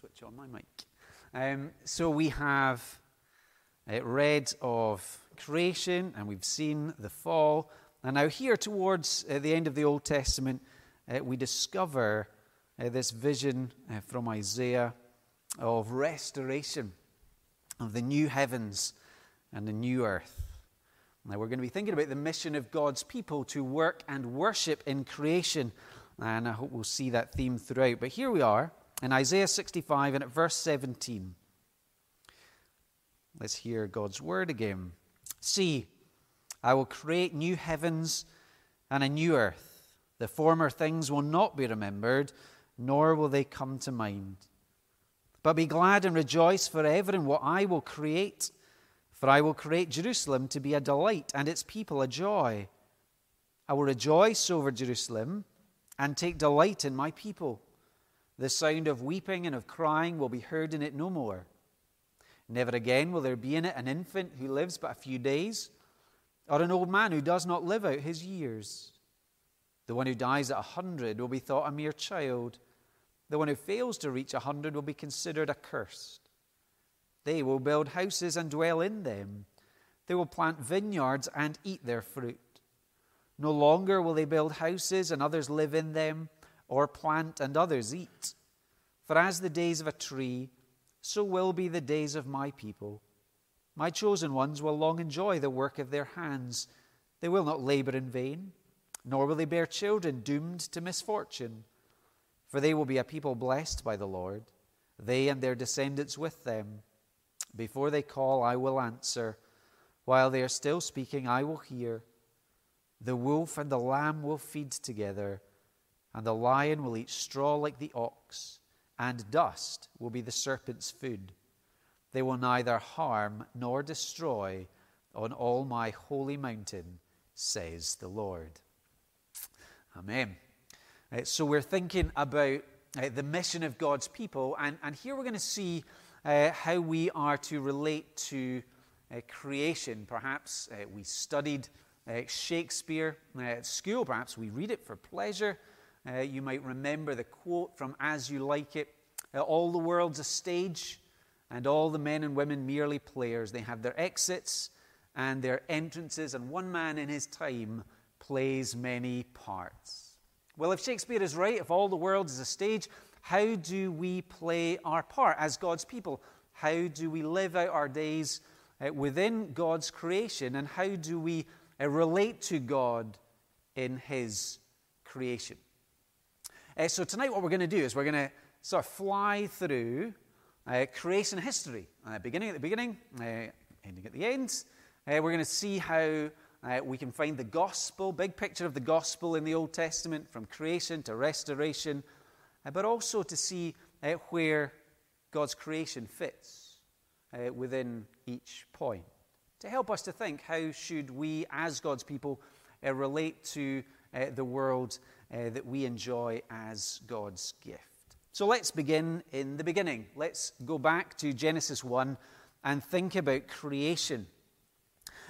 will switch on my mic. So we have read of creation, and we've seen the fall. And now here towards the end of the Old Testament, we discover this vision from Isaiah of restoration of the new heavens and the new earth. Now we're going to be thinking about the mission of God's people to work and worship in creation. And I hope we'll see that theme throughout. But here we are in Isaiah 65 and at verse 17. Let's hear God's word again. See, I will create new heavens and a new earth. The former things will not be remembered, nor will they come to mind. But be glad and rejoice forever in what I will create, for I will create Jerusalem to be a delight and its people a joy. I will rejoice over Jerusalem and take delight in my people. The sound of weeping and of crying will be heard in it no more. Never again will there be in it an infant who lives but a few days, or an old man who does not live out his years. The one who dies at 100 will be thought a mere child. The one who fails to reach 100 will be considered accursed. They will build houses and dwell in them. They will plant vineyards and eat their fruit. No longer will they build houses and others live in them, or plant and others eat. For as the days of a tree, so will be the days of my people. My chosen ones will long enjoy the work of their hands. They will not labor in vain, nor will they bear children doomed to misfortune. For they will be a people blessed by the Lord, they and their descendants with them. Before they call, I will answer. While they are still speaking, I will hear. The wolf and the lamb will feed together, and the lion will eat straw like the ox, and dust will be the serpent's food. They will neither harm nor destroy on all my holy mountain, says the Lord. Amen. So we're thinking about the mission of God's people, and here we're going to see how we are to relate to creation. Perhaps we studied Shakespeare at school, perhaps we read it for pleasure. You might remember the quote from As You Like It, all the world's a stage and all the men and women merely players. They have their exits and their entrances, and one man in his time plays many parts. Well, if Shakespeare is right, if all the world is a stage, how do we play our part as God's people? How do we live out our days within God's creation, and how do we relate to God in his creation? So tonight what we're going to do is we're going to sort of fly through creation history, beginning at the beginning, ending at the end. We're going to see how we can find the gospel, big picture of the gospel in the Old Testament, from creation to restoration, but also to see where God's creation fits within each point, to help us to think, how should we as God's people relate to the world that we enjoy as God's gift. So let's begin in the beginning. Let's go back to Genesis 1 and think about creation,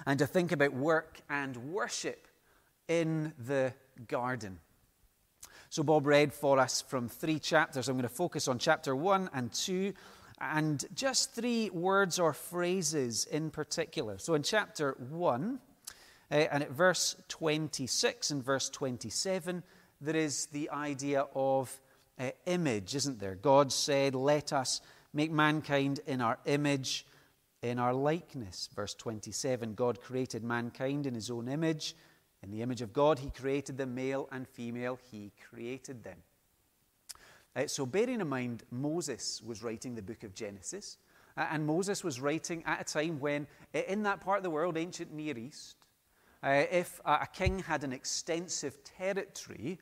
and to think about work and worship in the garden. So Bob read for us from 3 chapters. I'm going to focus on chapter 1 and 2 and just 3 words or phrases in particular. So in chapter 1 and at verse 26 and verse 27, there is the idea of image, isn't there? God said, let us make mankind in our image, in our likeness. Verse 27, God created mankind in his own image. In the image of God, he created them, male and female, he created them. So bearing in mind, Moses was writing the book of Genesis. And Moses was writing at a time when, in that part of the world, ancient Near East, if a king had an extensive territory,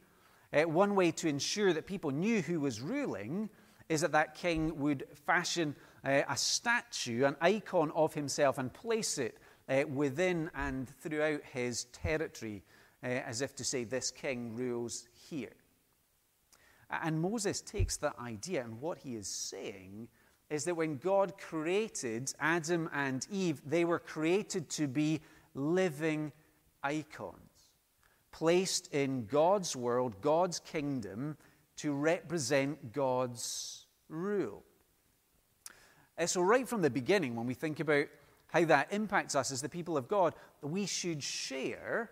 one way to ensure that people knew who was ruling is that that king would fashion a statue, an icon of himself, and place it within and throughout his territory, as if to say, this king rules here. And Moses takes that idea, and what he is saying is that when God created Adam and Eve, they were created to be living icons, placed in God's world, God's kingdom, to represent God's rule. So right from the beginning, when we think about how that impacts us as the people of God, we should share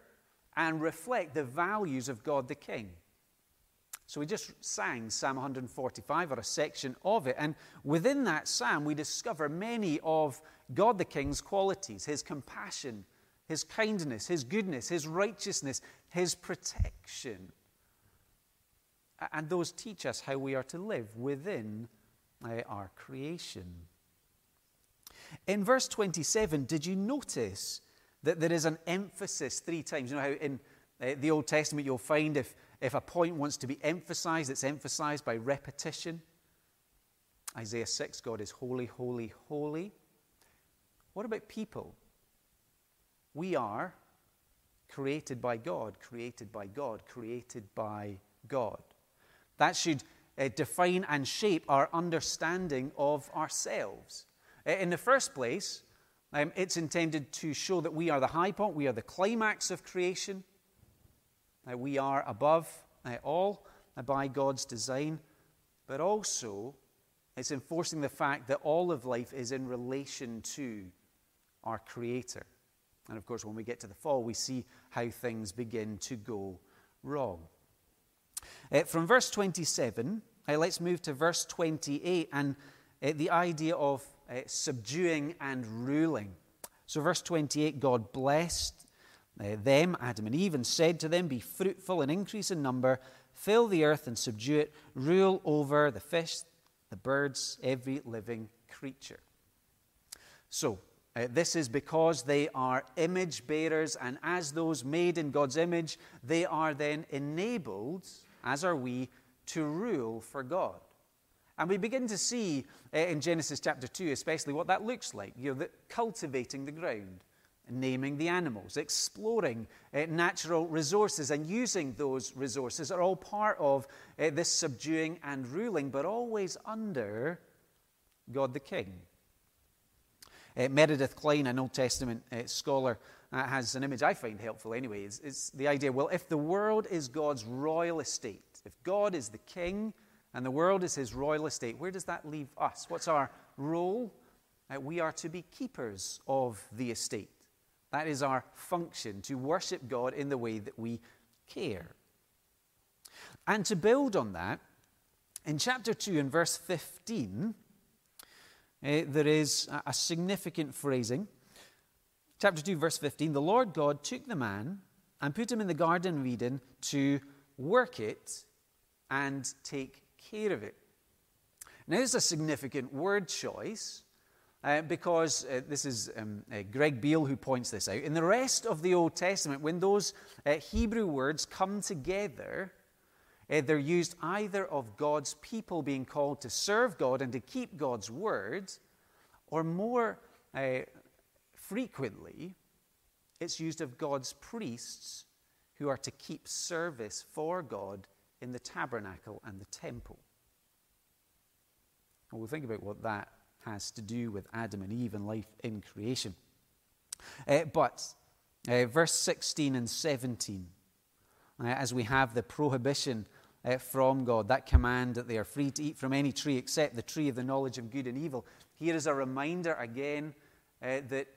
and reflect the values of God the King. So we just sang Psalm 145, or a section of it, and within that psalm we discover many of God the King's qualities, his compassion, his kindness, his goodness, his righteousness, his protection. And those teach us how we are to live within our creation. In verse 27, did you notice that there is an emphasis three times? You know how in the Old Testament you'll find if a point wants to be emphasized, it's emphasized by repetition. Isaiah 6, God is holy, holy, holy. What about people? We are created by God, created by God, created by God. That should define and shape our understanding of ourselves. In the first place, it's intended to show that we are the high point, we are the climax of creation. We are above all by God's design, but also it's enforcing the fact that all of life is in relation to our Creator. And of course, when we get to the fall, we see how things begin to go wrong. From verse 27, let's move to verse 28 and the idea of subduing and ruling. So verse 28, God blessed them, Adam and Eve, and said to them, be fruitful and increase in number, fill the earth and subdue it, rule over the fish, the birds, every living creature. So, this is because they are image bearers, and as those made in God's image, they are then enabled, as are we, to rule for God. And we begin to see in Genesis chapter 2 especially what that looks like, you know, cultivating the ground, naming the animals, exploring natural resources, and using those resources are all part of this subduing and ruling, but always under God the King. Meredith Klein, an Old Testament scholar, has an image I find helpful anyway. It's the idea, well, if the world is God's royal estate, if God is the king and the world is his royal estate, where does that leave us? What's our role? We are to be keepers of the estate. That is our function, to worship God in the way that we care. And to build on that, in chapter 2 and verse 15, there is a significant phrasing. Chapter 2, verse 15, the Lord God took the man and put him in the Garden of Eden to work it and take care of it. Now, this is a significant word choice because this is Greg Beale who points this out. In the rest of the Old Testament, when those Hebrew words come together, they're used either of God's people being called to serve God and to keep God's word, or more frequently, it's used of God's priests who are to keep service for God in the tabernacle and the temple. And we'll think about what that has to do with Adam and Eve and life in creation. But verse 16 and 17, as we have the prohibition from God, that command that they are free to eat from any tree except the tree of the knowledge of good and evil. Here is a reminder again that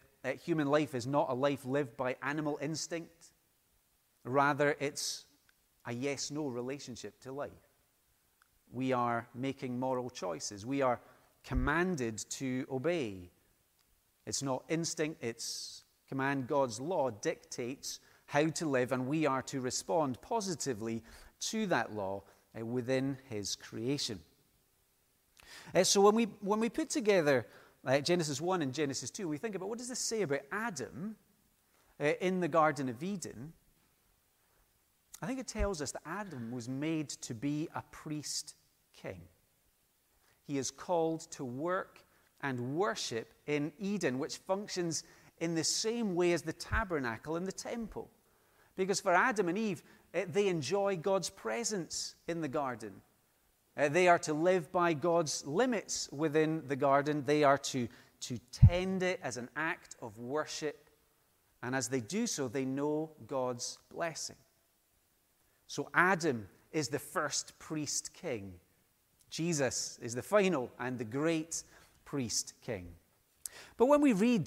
human life is not a life lived by animal instinct. Rather, it's a yes-no relationship to life. We are making moral choices. We are commanded to obey. It's not instinct, it's command. God's law dictates how to live, and we are to respond positively to that law within his creation. So when we put together Genesis 1 and Genesis 2, we think about what does this say about Adam in the Garden of Eden. I think it tells us that Adam was made to be a priest king. He is called to work and worship in Eden, which functions in the same way as the tabernacle and the temple. Because for Adam and Eve, they enjoy God's presence in the garden. They are to live by God's limits within the garden. They are to tend it as an act of worship. And as they do so, they know God's blessing. So Adam is the first priest king. Jesus is the final and the great priest king. But when we read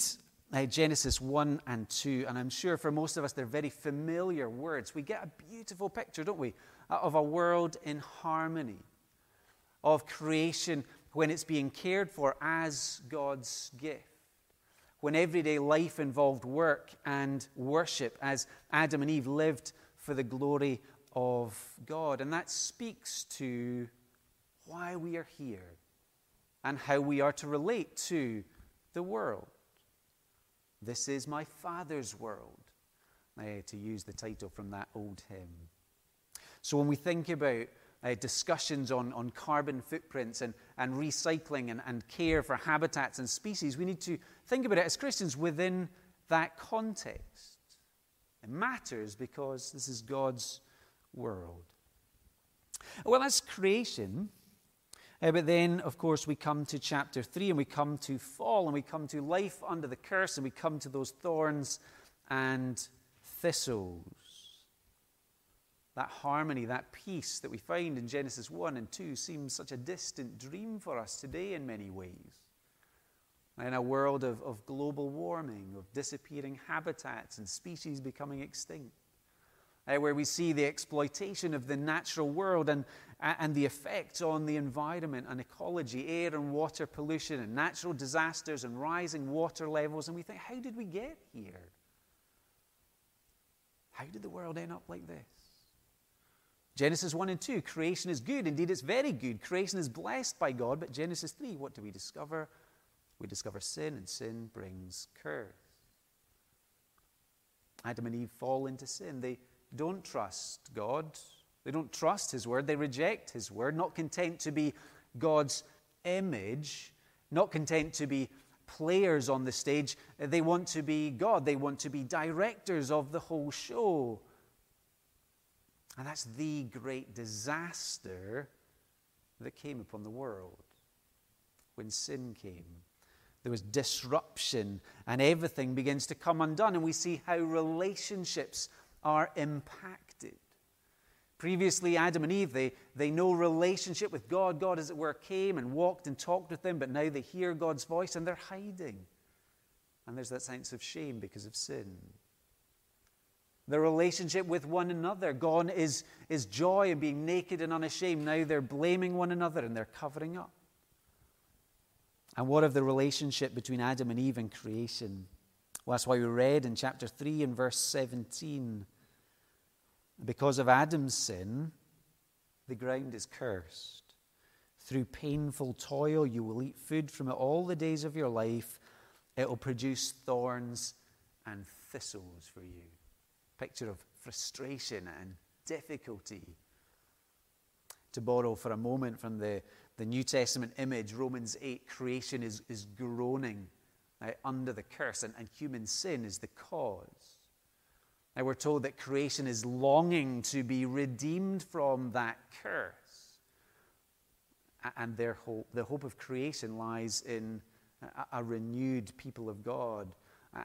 Genesis 1 and 2, and I'm sure for most of us they're very familiar words, we get a beautiful picture, don't we, of a world in harmony, of creation when it's being cared for as God's gift, when everyday life involved work and worship as Adam and Eve lived for the glory of God. And that speaks to why we are here and how we are to relate to the world. This is my Father's world, to use the title from that old hymn. So when we think about discussions on carbon footprints and recycling and care for habitats and species, we need to think about it as Christians within that context. It matters because this is God's world. Well, that's creation. But then, of course, we come to chapter 3 and we come to fall and we come to life under the curse and we come to those thorns and thistles. That harmony, that peace that we find in Genesis 1 and 2 seems such a distant dream for us today in many ways. In a world of global warming, of disappearing habitats and species becoming extinct. Where we see the exploitation of the natural world and the effects on the environment and ecology, air and water pollution and natural disasters and rising water levels. And we think, how did we get here? How did the world end up like this? Genesis 1 and 2, creation is good. Indeed, it's very good. Creation is blessed by God. But Genesis 3, what do we discover? We discover sin, and sin brings curse. Adam and Eve fall into sin. They don't trust God. They don't trust His word. They reject His word, not content to be God's image, not content to be players on the stage. They want to be God. They want to be directors of the whole show. And that's the great disaster that came upon the world when sin came. There was disruption, and everything begins to come undone, and we see how relationships are impacted. Previously, Adam and Eve, they know relationship with God. God, as it were, came and walked and talked with them, but now they hear God's voice and they're hiding. And there's that sense of shame because of sin. Their relationship with one another, gone is joy and being naked and unashamed. Now they're blaming one another and they're covering up. And what of the relationship between Adam and Eve and creation? Well, that's why we read in chapter 3 and verse 17, because of Adam's sin, the ground is cursed. Through painful toil, you will eat food from it all the days of your life. It will produce thorns and thistles for you. Picture of frustration and difficulty. To borrow for a moment from the New Testament image, Romans 8, creation is groaning under the curse, and human sin is the cause. Now we're told that creation is longing to be redeemed from that curse. And the hope of creation lies in a renewed people of God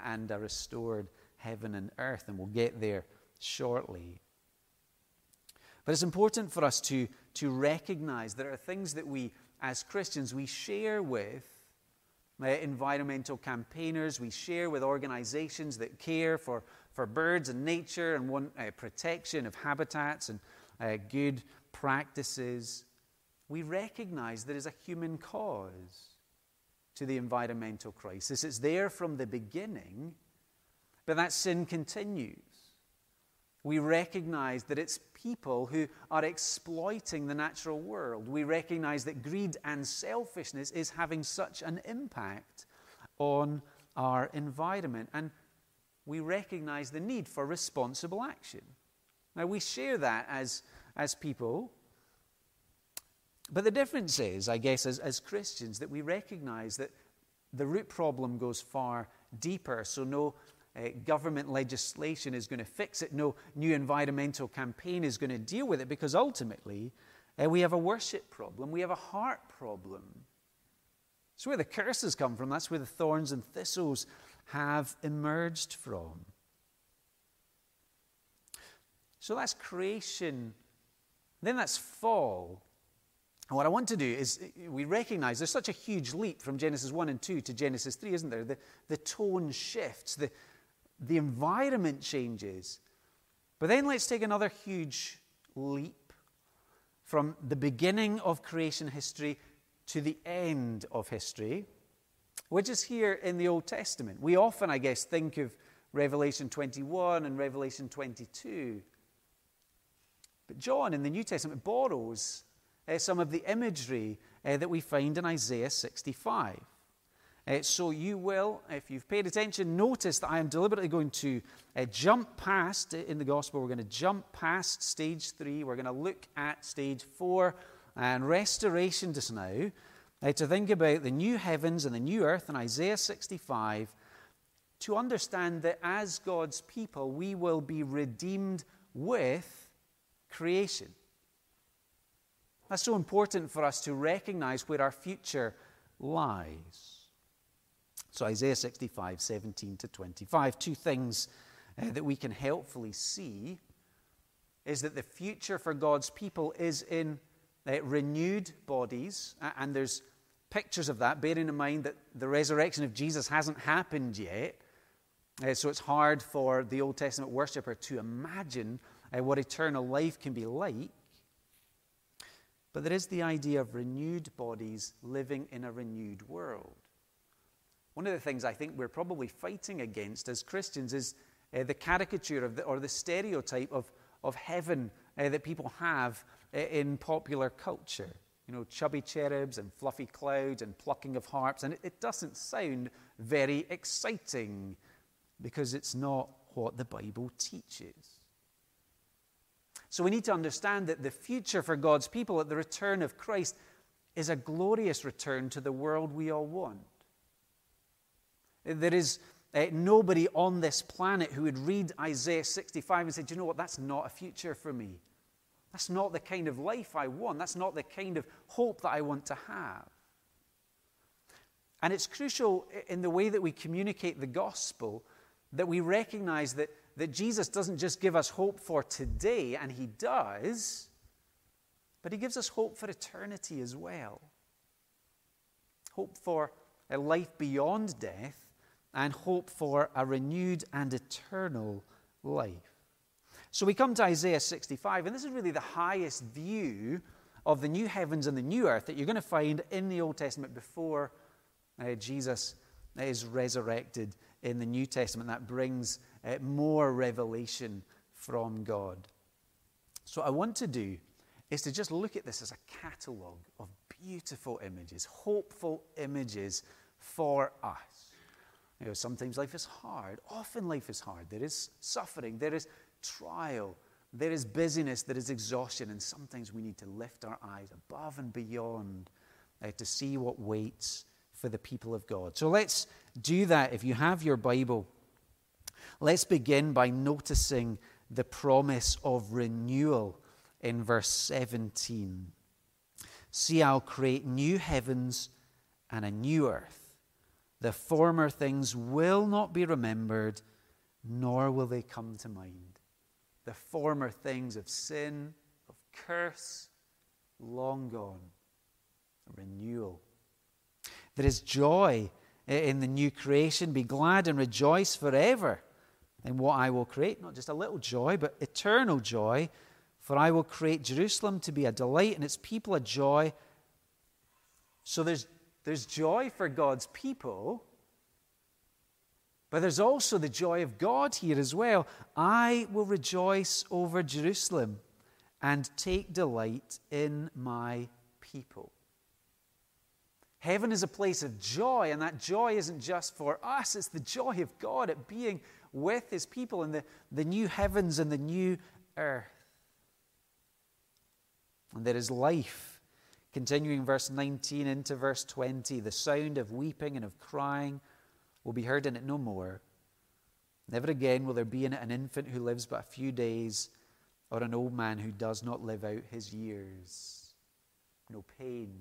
and a restored heaven and earth, and we'll get there shortly. But it's important for us to recognize there are things that we, as Christians, we share with environmental campaigners, we share with organizations that care for birds and nature and want protection of habitats and good practices. We recognize there is a human cause to the environmental crisis. It's there from the beginning, but that sin continues. We recognize that it's people who are exploiting the natural world. We recognize that greed and selfishness is having such an impact on our environment. And we recognize the need for responsible action. Now, we share that as people. But the difference is, I guess, as Christians, that we recognize that the root problem goes far deeper. So no government legislation is going to fix it. No new environmental campaign is going to deal with it, because ultimately we have a worship problem. We have a heart problem. It's where the curses come from. That's where the thorns and thistles have emerged from. So that's creation. Then that's fall. And what I want to do is, we recognize there's such a huge leap from Genesis 1 and 2 to Genesis 3, isn't there? The tone shifts, the environment changes. But then let's take another huge leap from the beginning of creation history to the end of history, which is here in the Old Testament. We often, I guess, think of Revelation 21 and Revelation 22. But John in the New Testament borrows some of the imagery that we find in Isaiah 65. So you will, if you've paid attention, notice that I am deliberately going to jump past, in the gospel, we're going to jump past stage 3. We're going to look at stage 4 and restoration just now, to think about the new heavens and the new earth in Isaiah 65, to understand that as God's people, we will be redeemed with creation. That's so important for us to recognize where our future lies. So Isaiah 65, 17 to 25, two things that we can helpfully see is that the future for God's people is in renewed bodies, and there's pictures of that, bearing in mind that the resurrection of Jesus hasn't happened yet, so it's hard for the Old Testament worshipper to imagine what eternal life can be like. But there is the idea of renewed bodies living in a renewed world. One of the things I think we're probably fighting against as Christians is the caricature of or the stereotype of heaven that people have in popular culture. You know, chubby cherubs and fluffy clouds and plucking of harps. And it doesn't sound very exciting because it's not what the Bible teaches. So we need to understand that the future for God's people at the return of Christ is a glorious return to the world we all want. There is nobody on this planet who would read Isaiah 65 and say, do you know what, that's not a future for me. That's not the kind of life I want. That's not the kind of hope that I want to have. And it's crucial in the way that we communicate the gospel that we recognize that Jesus doesn't just give us hope for today, and he does, but he gives us hope for eternity as well. Hope for a life beyond death, and hope for a renewed and eternal life. So we come to Isaiah 65, and this is really the highest view of the new heavens and the new earth that you're going to find in the Old Testament before Jesus is resurrected in the New Testament. That brings more revelation from God. So what I want to do is to just look at this as a catalogue of beautiful images, hopeful images for us. You know, sometimes life is hard. Often life is hard. There is suffering. There is trial. There is busyness. There is exhaustion. And sometimes we need to lift our eyes above and beyond to see what waits for the people of God. So let's do that. If you have your Bible, let's begin by noticing the promise of renewal in verse 17. See, I'll create new heavens and a new earth. The former things will not be remembered, nor will they come to mind. The former things of sin, of curse, long gone. Renewal. There is joy in the new creation. Be glad and rejoice forever in what I will create. Not just a little joy, but eternal joy. For I will create Jerusalem to be a delight and its people a joy. So there's joy for God's people, but there's also the joy of God here as well. I will rejoice over Jerusalem and take delight in my people. Heaven is a place of joy, and that joy isn't just for us. It's the joy of God at being with his people in the new heavens and the new earth. And there is life, continuing verse 19 into verse 20. The sound of weeping and of crying will be heard in it no more. Never again will there be in it an infant who lives but a few days, or an old man who does not live out his years. No pain.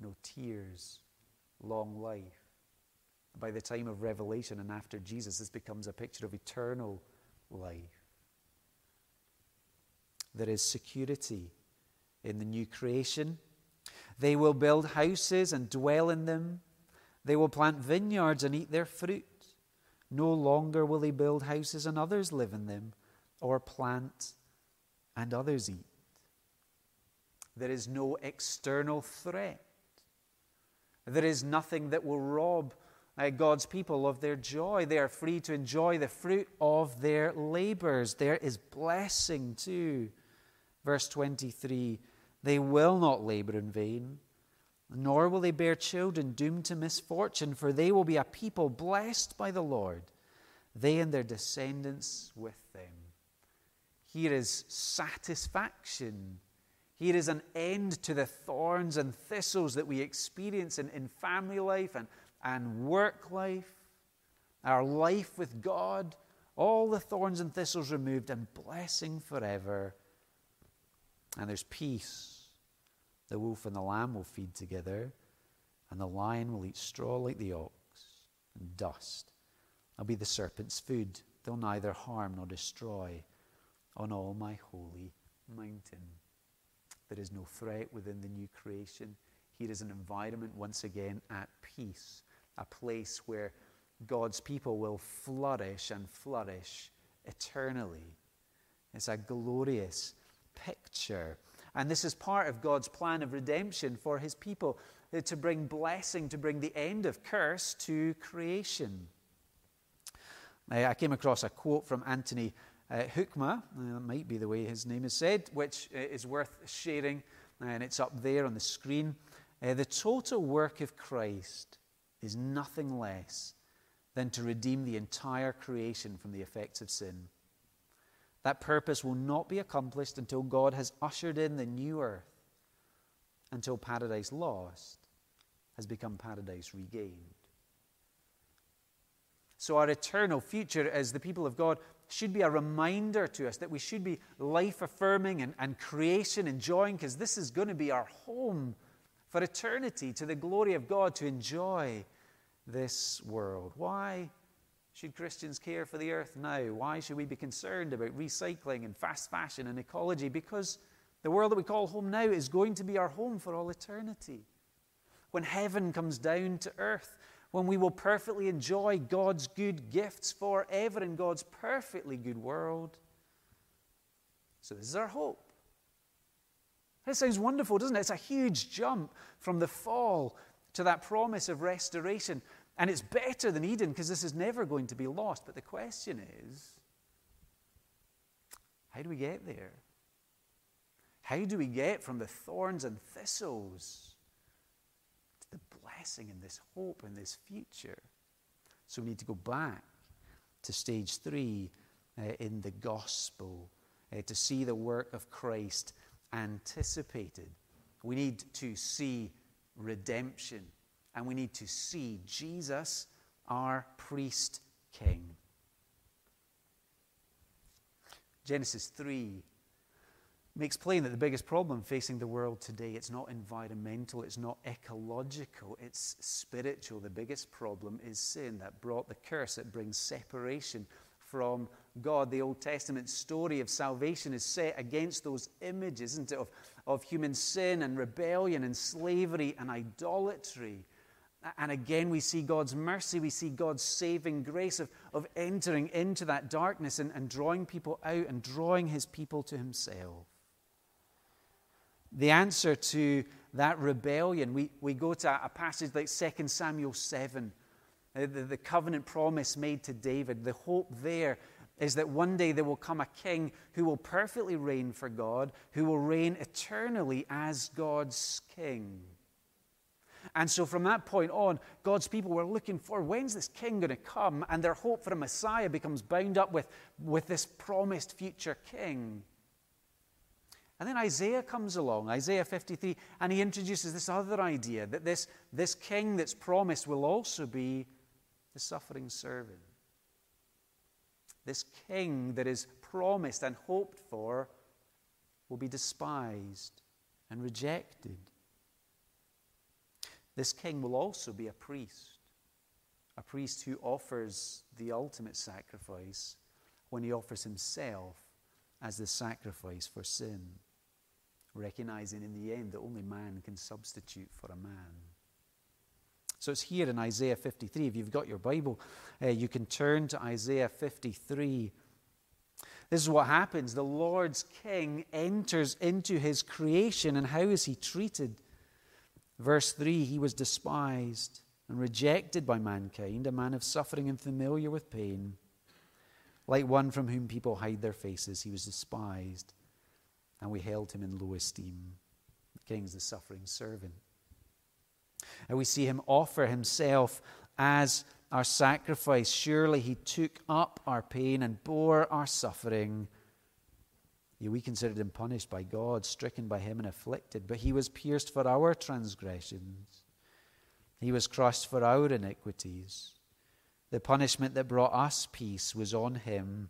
No tears, long life. By the time of Revelation and after Jesus, this becomes a picture of eternal life. There is security in the new creation. They will build houses and dwell in them. They will plant vineyards and eat their fruit. No longer will they build houses and others live in them, or plant and others eat. There is no external threat. There is nothing that will rob God's people of their joy. They are free to enjoy the fruit of their labors. There is blessing too. Verse 23, they will not labor in vain, nor will they bear children doomed to misfortune, for they will be a people blessed by the Lord, they and their descendants with them. Here is satisfaction. Here is an end to the thorns and thistles that we experience in family life and work life, our life with God, all the thorns and thistles removed and blessing forever. And there's peace. The wolf and the lamb will feed together, and the lion will eat straw like the ox, and dust will be the serpent's food. They'll neither harm nor destroy on all my holy mountain. There is no threat within the new creation. Here is an environment, once again, at peace, a place where God's people will flourish and flourish eternally. It's a glorious picture. And this is part of God's plan of redemption for his people, to bring blessing, to bring the end of curse to creation. I came across a quote from Anthony Hoekema, that might be the way his name is said, which is worth sharing, and it's up there on the screen. The total work of Christ is nothing less than to redeem the entire creation from the effects of sin. That purpose will not be accomplished until God has ushered in the new earth, until paradise lost has become paradise regained. So our eternal future as the people of God should be a reminder to us that we should be life-affirming and creation-enjoying, because this is going to be our home for eternity, to the glory of God, to enjoy this world. Why should Christians care for the earth now? Why should we be concerned about recycling and fast fashion and ecology? Because the world that we call home now is going to be our home for all eternity. When heaven comes down to earth, when we will perfectly enjoy God's good gifts forever in God's perfectly good world. So this is our hope. It sounds wonderful, doesn't it? It's a huge jump from the fall to that promise of restoration. And it's better than Eden because this is never going to be lost. But the question is, how do we get there? How do we get from the thorns and thistles to the blessing and this hope and this future? So we need to go back to stage 3 in the gospel to see the work of Christ anticipated. We need to see redemption. And we need to see Jesus, our priest king. Genesis 3 makes plain that the biggest problem facing the world today, it's not environmental, it's not ecological, it's spiritual. The biggest problem is sin that brought the curse. It brings separation from God. The Old Testament story of salvation is set against those images, isn't it, of human sin and rebellion and slavery and idolatry. And again, we see God's mercy, we see God's saving grace of entering into that darkness and drawing people out and drawing his people to himself. The answer to that rebellion, we go to a passage like 2 Samuel 7, the covenant promise made to David. The hope there is that one day there will come a king who will perfectly reign for God, who will reign eternally as God's king. And so from that point on, God's people were looking for, when's this king going to come? And their hope for a Messiah becomes bound up with this promised future king. And then Isaiah comes along, Isaiah 53, and he introduces this other idea, that this king that's promised will also be the suffering servant. This king that is promised and hoped for will be despised and rejected. This king will also be a priest who offers the ultimate sacrifice when he offers himself as the sacrifice for sin. recognizing in the end that only man can substitute for a man. So it's here in Isaiah 53. If you've got your Bible, you can turn to Isaiah 53. This is what happens. The Lord's King enters into his creation, and how is he treated? Verse 3, he was despised and rejected by mankind, a man of suffering and familiar with pain. Like one from whom people hide their faces, he was despised, and we held him in low esteem. The King's the suffering servant. And we see him offer himself as our sacrifice. Surely he took up our pain and bore our suffering. Yet we considered him punished by God, stricken by him and afflicted. But he was pierced for our transgressions. He was crushed for our iniquities. The punishment that brought us peace was on him,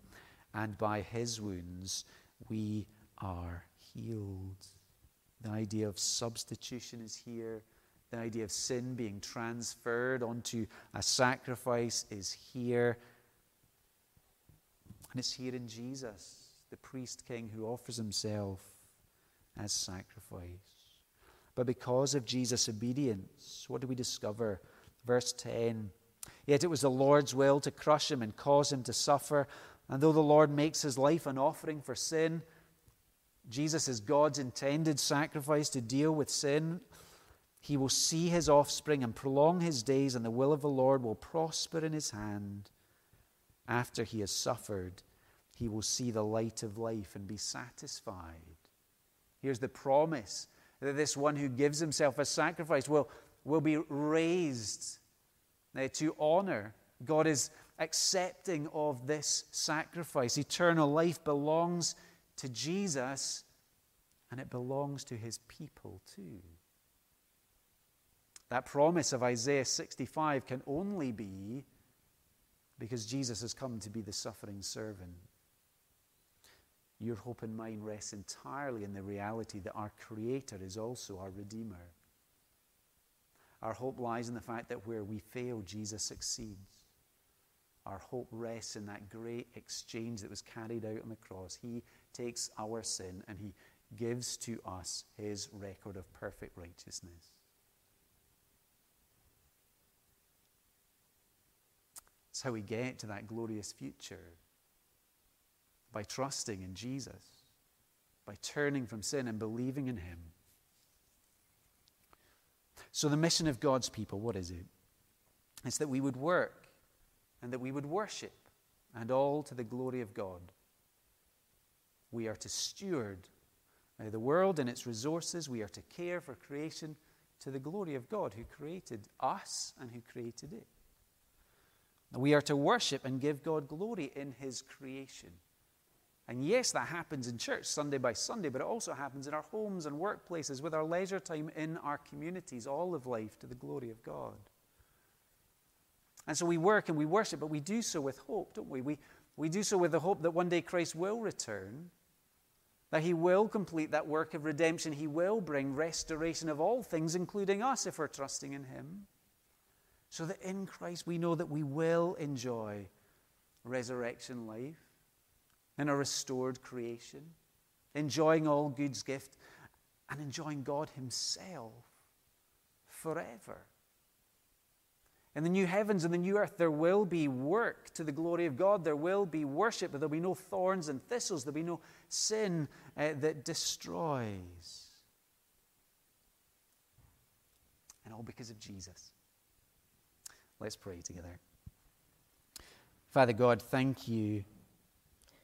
and by his wounds we are healed. The idea of substitution is here. The idea of sin being transferred onto a sacrifice is here. And it's here in Jesus, the priest king who offers himself as sacrifice. But because of Jesus' obedience, what do we discover? Verse 10, yet it was the Lord's will to crush him and cause him to suffer. And though the Lord makes his life an offering for sin, Jesus is God's intended sacrifice to deal with sin. He will see his offspring and prolong his days, and the will of the Lord will prosper in his hand. After he has suffered, he will see the light of life and be satisfied. Here's the promise that this one who gives himself as sacrifice will be raised to honor. God is accepting of this sacrifice. Eternal life belongs to Jesus, and it belongs to his people too. That promise of Isaiah 65 can only be because Jesus has come to be the suffering servant. Your hope and mine rests entirely in the reality that our Creator is also our Redeemer. Our hope lies in the fact that where we fail, Jesus succeeds. Our hope rests in that great exchange that was carried out on the cross. He takes our sin and he gives to us his record of perfect righteousness. That's how we get to that glorious future, by trusting in Jesus, by turning from sin and believing in him. So the mission of God's people, what is it? It's that we would work and that we would worship, and all to the glory of God. We are to steward the world and its resources. We are to care for creation to the glory of God who created us and who created it. We are to worship and give God glory in his creation. And yes, that happens in church Sunday by Sunday, but it also happens in our homes and workplaces, with our leisure time, in our communities, all of life to the glory of God. And so we work and we worship, but we do so with hope, don't we? We do so with the hope that one day Christ will return, that he will complete that work of redemption. He will bring restoration of all things, including us, if we're trusting in him. So that in Christ we know that we will enjoy resurrection life in a restored creation, enjoying all good's gift and enjoying God himself forever. In the new heavens and the new earth, there will be work to the glory of God. There will be worship, but there'll be no thorns and thistles. There'll be no sin that destroys. And all because of Jesus. Let's pray together. Father God, thank you